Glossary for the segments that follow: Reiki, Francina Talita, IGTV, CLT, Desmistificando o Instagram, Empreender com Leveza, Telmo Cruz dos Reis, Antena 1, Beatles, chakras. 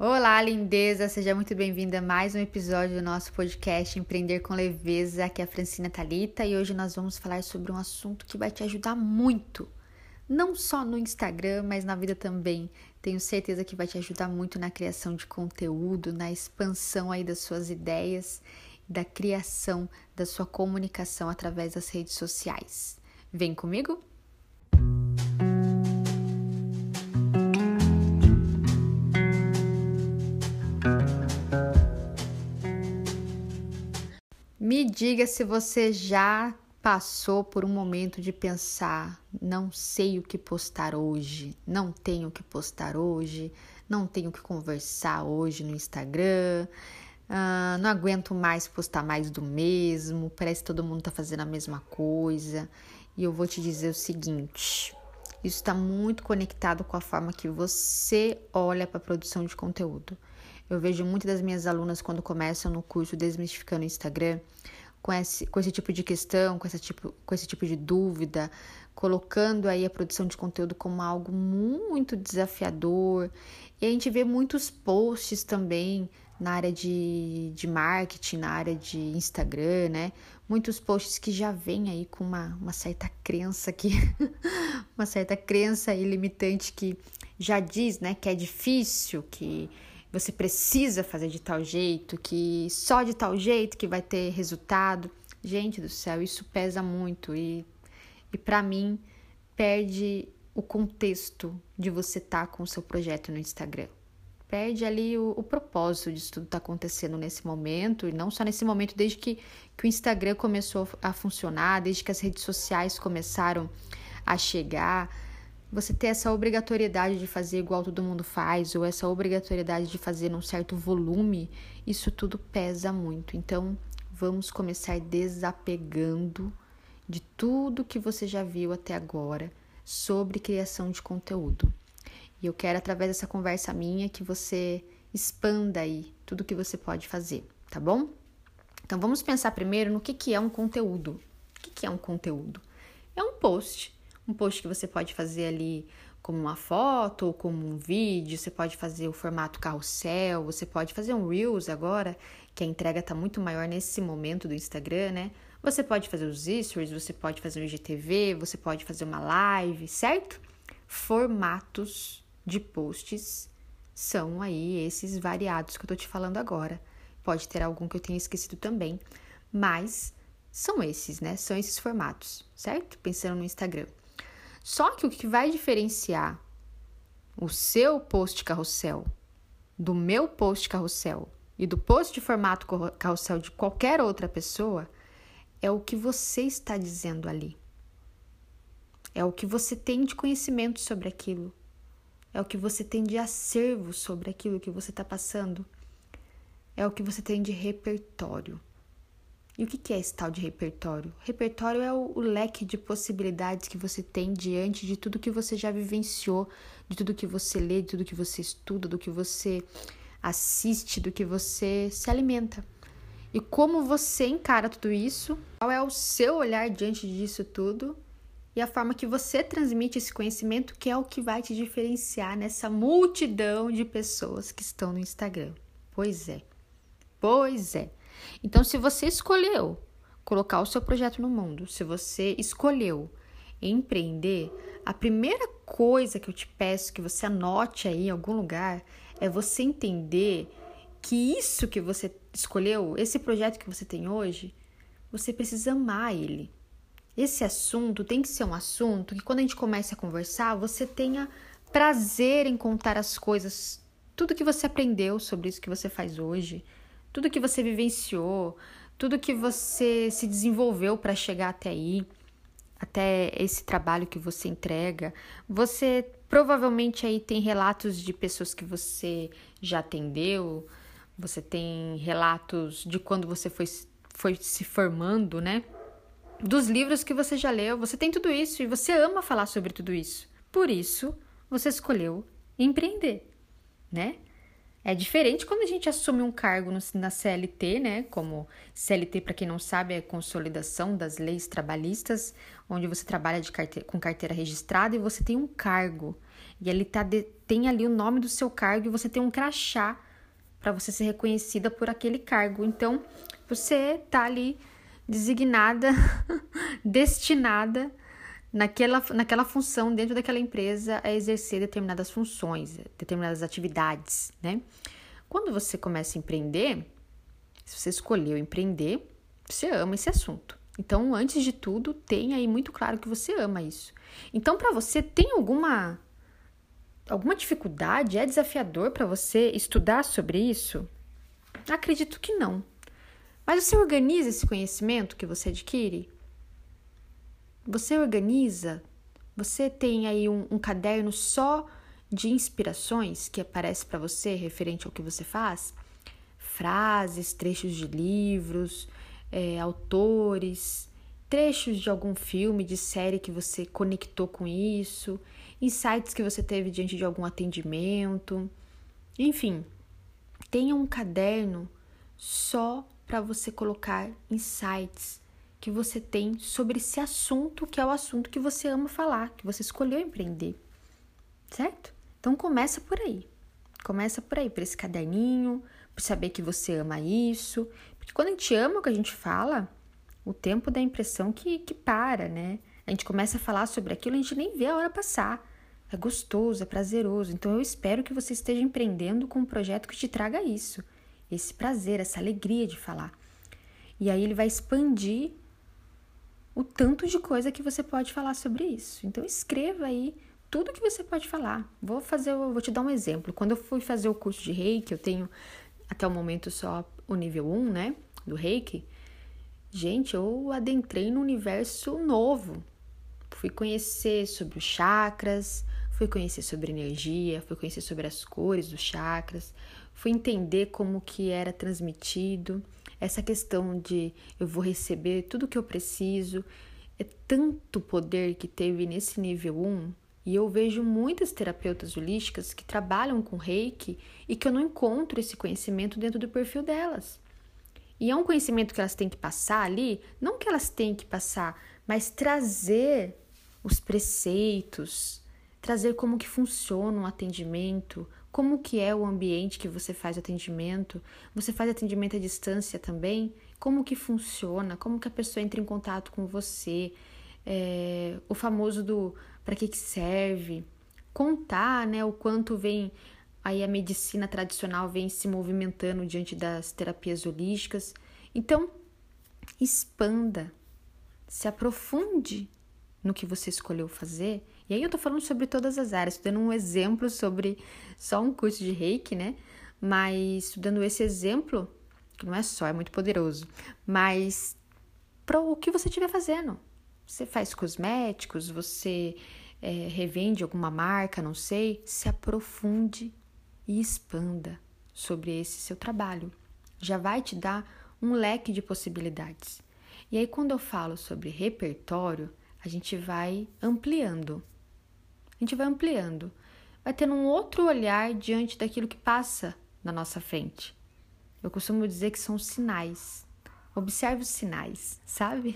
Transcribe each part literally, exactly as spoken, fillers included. Olá, lindeza! Seja muito bem-vinda a mais um episódio do nosso podcast Empreender com Leveza. Aqui é a Francina Talita e hoje nós vamos falar sobre um assunto que vai te ajudar muito. Não só no Instagram, mas na vida também. Tenho certeza que vai te ajudar muito na criação de conteúdo, na expansão aí das suas ideias, da criação da sua comunicação através das redes sociais. Vem comigo! Me diga se você já passou por um momento de pensar, não sei o que postar hoje, não tenho o que postar hoje, não tenho o que conversar hoje no Instagram, ah, não aguento mais postar mais do mesmo, parece que todo mundo está fazendo a mesma coisa. E eu vou te dizer o seguinte, isso está muito conectado com a forma que você olha para a produção de conteúdo. Eu vejo muitas das minhas alunas quando começam no curso Desmistificando o Instagram com esse, com esse tipo de questão, com, essa tipo, com esse tipo de dúvida, colocando aí a produção de conteúdo como algo muito desafiador. E a gente vê muitos posts também na área de, de marketing, na área de Instagram, né? Muitos posts que já vêm aí com uma, uma certa crença que uma certa crença limitante que já diz, né, que é difícil, que você precisa fazer de tal jeito, que só de tal jeito que vai ter resultado. Gente do céu, isso pesa muito e, e para mim, perde o contexto de você estar com o seu projeto no Instagram. Perde ali o, o propósito disso tudo que está acontecendo nesse momento, e não só nesse momento, desde que, que o Instagram começou a funcionar, desde que as redes sociais começaram a chegar. Você ter essa obrigatoriedade de fazer igual todo mundo faz, ou essa obrigatoriedade de fazer num certo volume, isso tudo pesa muito. Então, vamos começar desapegando de tudo que você já viu até agora sobre criação de conteúdo. E eu quero, através dessa conversa minha, que você expanda aí tudo que você pode fazer, tá bom? Então, vamos pensar primeiro no que, que é um conteúdo. O que, que é um conteúdo? É um post. Um post que você pode fazer ali como uma foto ou como um vídeo, você pode fazer o formato carrossel, você pode fazer um Reels agora, que a entrega está muito maior nesse momento do Instagram, né? Você pode fazer os stories, você pode fazer um I G T V, você pode fazer uma live, certo? Formatos de posts são aí esses variados que eu estou te falando agora. Pode ter algum que eu tenha esquecido também, mas são esses, né? São esses formatos, certo? Pensando no Instagram. Só que o que vai diferenciar o seu post carrossel do meu post carrossel e do post de formato carrossel de qualquer outra pessoa é o que você está dizendo ali. É o que você tem de conhecimento sobre aquilo. É o que você tem de acervo sobre aquilo que você está passando. É o que você tem de repertório. E o que é esse tal de repertório? Repertório é o, o leque de possibilidades que você tem diante de tudo que você já vivenciou, de tudo que você lê, de tudo que você estuda, do que você assiste, do que você se alimenta. E como você encara tudo isso, qual é o seu olhar diante disso tudo e a forma que você transmite esse conhecimento, que é o que vai te diferenciar nessa multidão de pessoas que estão no Instagram. Pois é, pois é. Então, se você escolheu colocar o seu projeto no mundo, se você escolheu empreender, a primeira coisa que eu te peço que você anote aí em algum lugar é você entender que isso que você escolheu, esse projeto que você tem hoje, você precisa amar ele. Esse assunto tem que ser um assunto que, quando a gente começa a conversar, você tenha prazer em contar as coisas, tudo que você aprendeu sobre isso que você faz hoje, tudo que você vivenciou, tudo que você se desenvolveu para chegar até aí, até esse trabalho que você entrega. Você provavelmente aí tem relatos de pessoas que você já atendeu, você tem relatos de quando você foi, foi se formando, né? Dos livros que você já leu, você tem tudo isso e você ama falar sobre tudo isso. Por isso, você escolheu empreender, né? É diferente quando a gente assume um cargo no, na C L T, né? Como C L T, para quem não sabe, é a consolidação das leis trabalhistas, onde você trabalha de carte- com carteira registrada e você tem um cargo. E ele tá de, tem ali o nome do seu cargo e você tem um crachá para você ser reconhecida por aquele cargo. Então, você tá ali designada, destinada naquela, naquela função, dentro daquela empresa, a exercer determinadas funções, determinadas atividades, né? Quando você começa a empreender, se você escolheu empreender, você ama esse assunto. Então, antes de tudo, tenha aí muito claro que você ama isso. Então, para você, tem alguma, alguma dificuldade? É desafiador para você estudar sobre isso? Acredito que não. Mas você organiza esse conhecimento que você adquire? Você organiza? Você tem aí um, um caderno só de inspirações que aparece para você referente ao que você faz? Frases, trechos de livros, é, autores, trechos de algum filme, de série que você conectou com isso, insights que você teve diante de algum atendimento, enfim, tenha um caderno só para você colocar insights que você tem sobre esse assunto, que é o assunto que você ama falar, que você escolheu empreender, certo? Então começa por aí, começa por aí, por esse caderninho, por saber que você ama isso, porque quando a gente ama o que a gente fala, o tempo dá a impressão que, que para, né? A gente começa a falar sobre aquilo, a gente nem vê a hora passar, é gostoso, é prazeroso, então eu espero que você esteja empreendendo com um projeto que te traga isso, esse prazer, essa alegria de falar, e aí ele vai expandir o tanto de coisa que você pode falar sobre isso. Então escreva aí tudo que você pode falar. Vou fazer, eu vou te dar um exemplo. Quando eu fui fazer o curso de Reiki, eu tenho até o momento só o nível um, né, do Reiki. Gente, eu adentrei no universo novo. Fui conhecer sobre os chakras, fui conhecer sobre energia, fui conhecer sobre as cores dos chakras, fui entender como que era transmitido, essa questão de eu vou receber tudo que eu preciso. É tanto poder que teve nesse nível um. E eu vejo muitas terapeutas holísticas que trabalham com Reiki e que eu não encontro esse conhecimento dentro do perfil delas. E é um conhecimento que elas têm que passar ali, não que elas têm que passar, mas trazer os preceitos, trazer como que funciona um atendimento, como que é o ambiente que você faz o atendimento, você faz atendimento à distância também, como que funciona, como que a pessoa entra em contato com você, é, o famoso do... para que que serve, contar, né, o quanto vem aí a medicina tradicional vem se movimentando diante das terapias holísticas. Então, expanda, se aprofunde no que você escolheu fazer. E aí eu tô falando sobre todas as áreas, dando um exemplo sobre só um curso de Reiki, né, mas dando esse exemplo, que não é só, é muito poderoso, mas para o que você estiver fazendo. Você faz cosméticos, você é, revende alguma marca, não sei. Se aprofunde e expanda sobre esse seu trabalho. Já vai te dar um leque de possibilidades. E aí, quando eu falo sobre repertório, a gente vai ampliando. A gente vai ampliando. Vai tendo um outro olhar diante daquilo que passa na nossa frente. Eu costumo dizer que são sinais. Observe os sinais, sabe?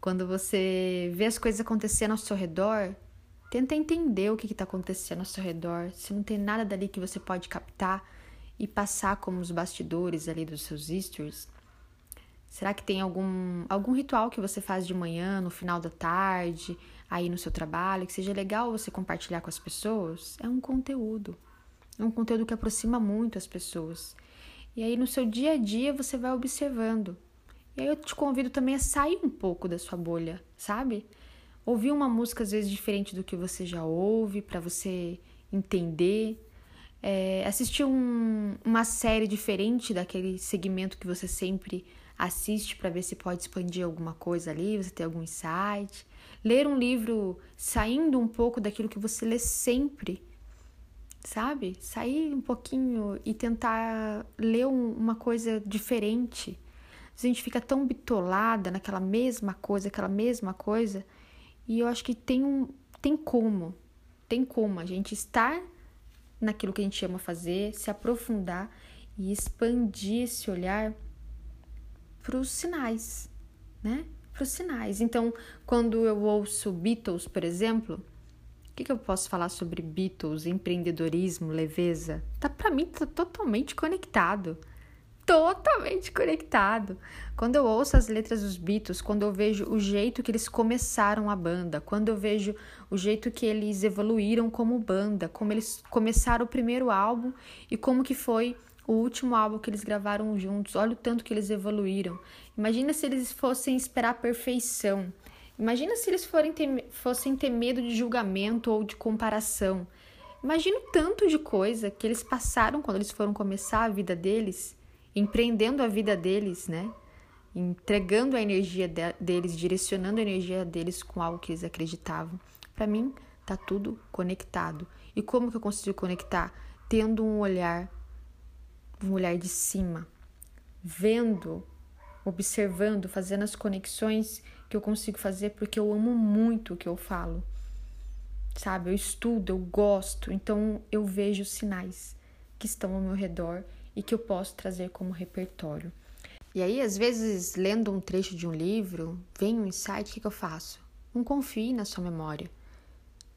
Quando você vê as coisas acontecendo ao seu redor, tenta entender o que está acontecendo ao seu redor. Se não tem nada dali que você pode captar e passar como os bastidores ali dos seus stories. Será que tem algum, algum ritual que você faz de manhã, no final da tarde, aí no seu trabalho, que seja legal você compartilhar com as pessoas? É um conteúdo. É um conteúdo que aproxima muito as pessoas. E aí no seu dia a dia você vai observando. E aí eu te convido também a sair um pouco da sua bolha, sabe? Ouvir uma música às vezes diferente do que você já ouve, para você entender. É, assistir um, uma série diferente daquele segmento que você sempre assiste, para ver se pode expandir alguma coisa ali, você ter algum insight. Ler um livro saindo um pouco daquilo que você lê sempre, sabe? Sair um pouquinho e tentar ler um, uma coisa diferente. A gente fica tão bitolada naquela mesma coisa, aquela mesma coisa, e eu acho que tem, um, tem como, tem como a gente estar naquilo que a gente ama fazer, se aprofundar e expandir esse olhar para os sinais, né? Para os sinais. Então, quando eu ouço Beatles, por exemplo, O que, que eu posso falar sobre Beatles, empreendedorismo, leveza? Tá, pra mim, tá totalmente conectado. Totalmente conectado. Quando eu ouço as letras dos Beatles, quando eu vejo o jeito que eles começaram a banda, quando eu vejo o jeito que eles evoluíram como banda, como eles começaram o primeiro álbum e como que foi o último álbum que eles gravaram juntos, olha o tanto que eles evoluíram. Imagina se eles fossem esperar a perfeição. Imagina se eles forem ter, fossem ter medo de julgamento ou de comparação. Imagina o tanto de coisa que eles passaram quando eles foram começar a vida deles, empreendendo a vida deles, né? Entregando a energia de, deles, direcionando a energia deles com algo que eles acreditavam. Para mim, tá tudo conectado. E como que eu consigo conectar? Tendo um olhar, um olhar de cima, vendo, observando, fazendo as conexões que eu consigo fazer, porque eu amo muito o que eu falo, sabe? Eu estudo, eu gosto, então eu vejo sinais que estão ao meu redor e que eu posso trazer como repertório. E aí, às vezes, lendo um trecho de um livro, vem um insight, o que, que eu faço? Não confie na sua memória.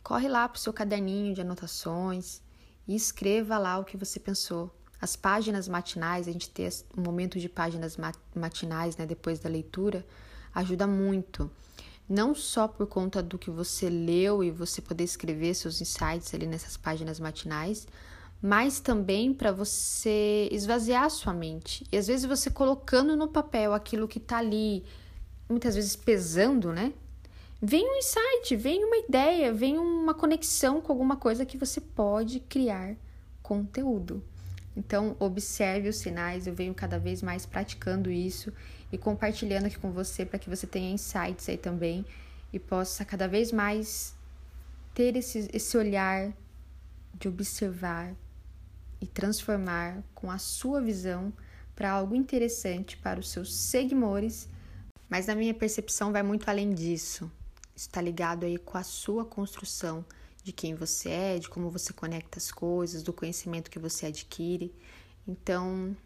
Corre lá pro seu caderninho de anotações e escreva lá o que você pensou. As páginas matinais, a gente ter um momento de páginas matinais, né, depois da leitura, ajuda muito, não só por conta do que você leu e você poder escrever seus insights ali nessas páginas matinais, mas também para você esvaziar a sua mente. E às vezes você colocando no papel aquilo que está ali, muitas vezes pesando, né? Vem um insight, vem uma ideia, vem uma conexão com alguma coisa que você pode criar conteúdo. Então, observe os sinais, eu venho cada vez mais praticando isso e compartilhando aqui com você para que você tenha insights aí também e possa cada vez mais ter esse, esse olhar de observar e transformar com a sua visão para algo interessante para os seus seguidores. Mas na minha percepção vai muito além disso. Está ligado aí com a sua construção de quem você é, de como você conecta as coisas, do conhecimento que você adquire. Então,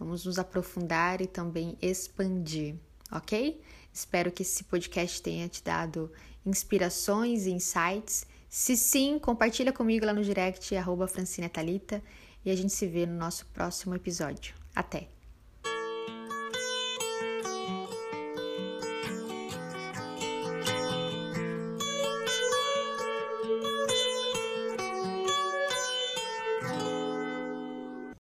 vamos nos aprofundar e também expandir, ok? Espero que esse podcast tenha te dado inspirações e insights. Se sim, compartilha comigo lá no direct, arroba Francina Talita, e a gente se vê no nosso próximo episódio. Até!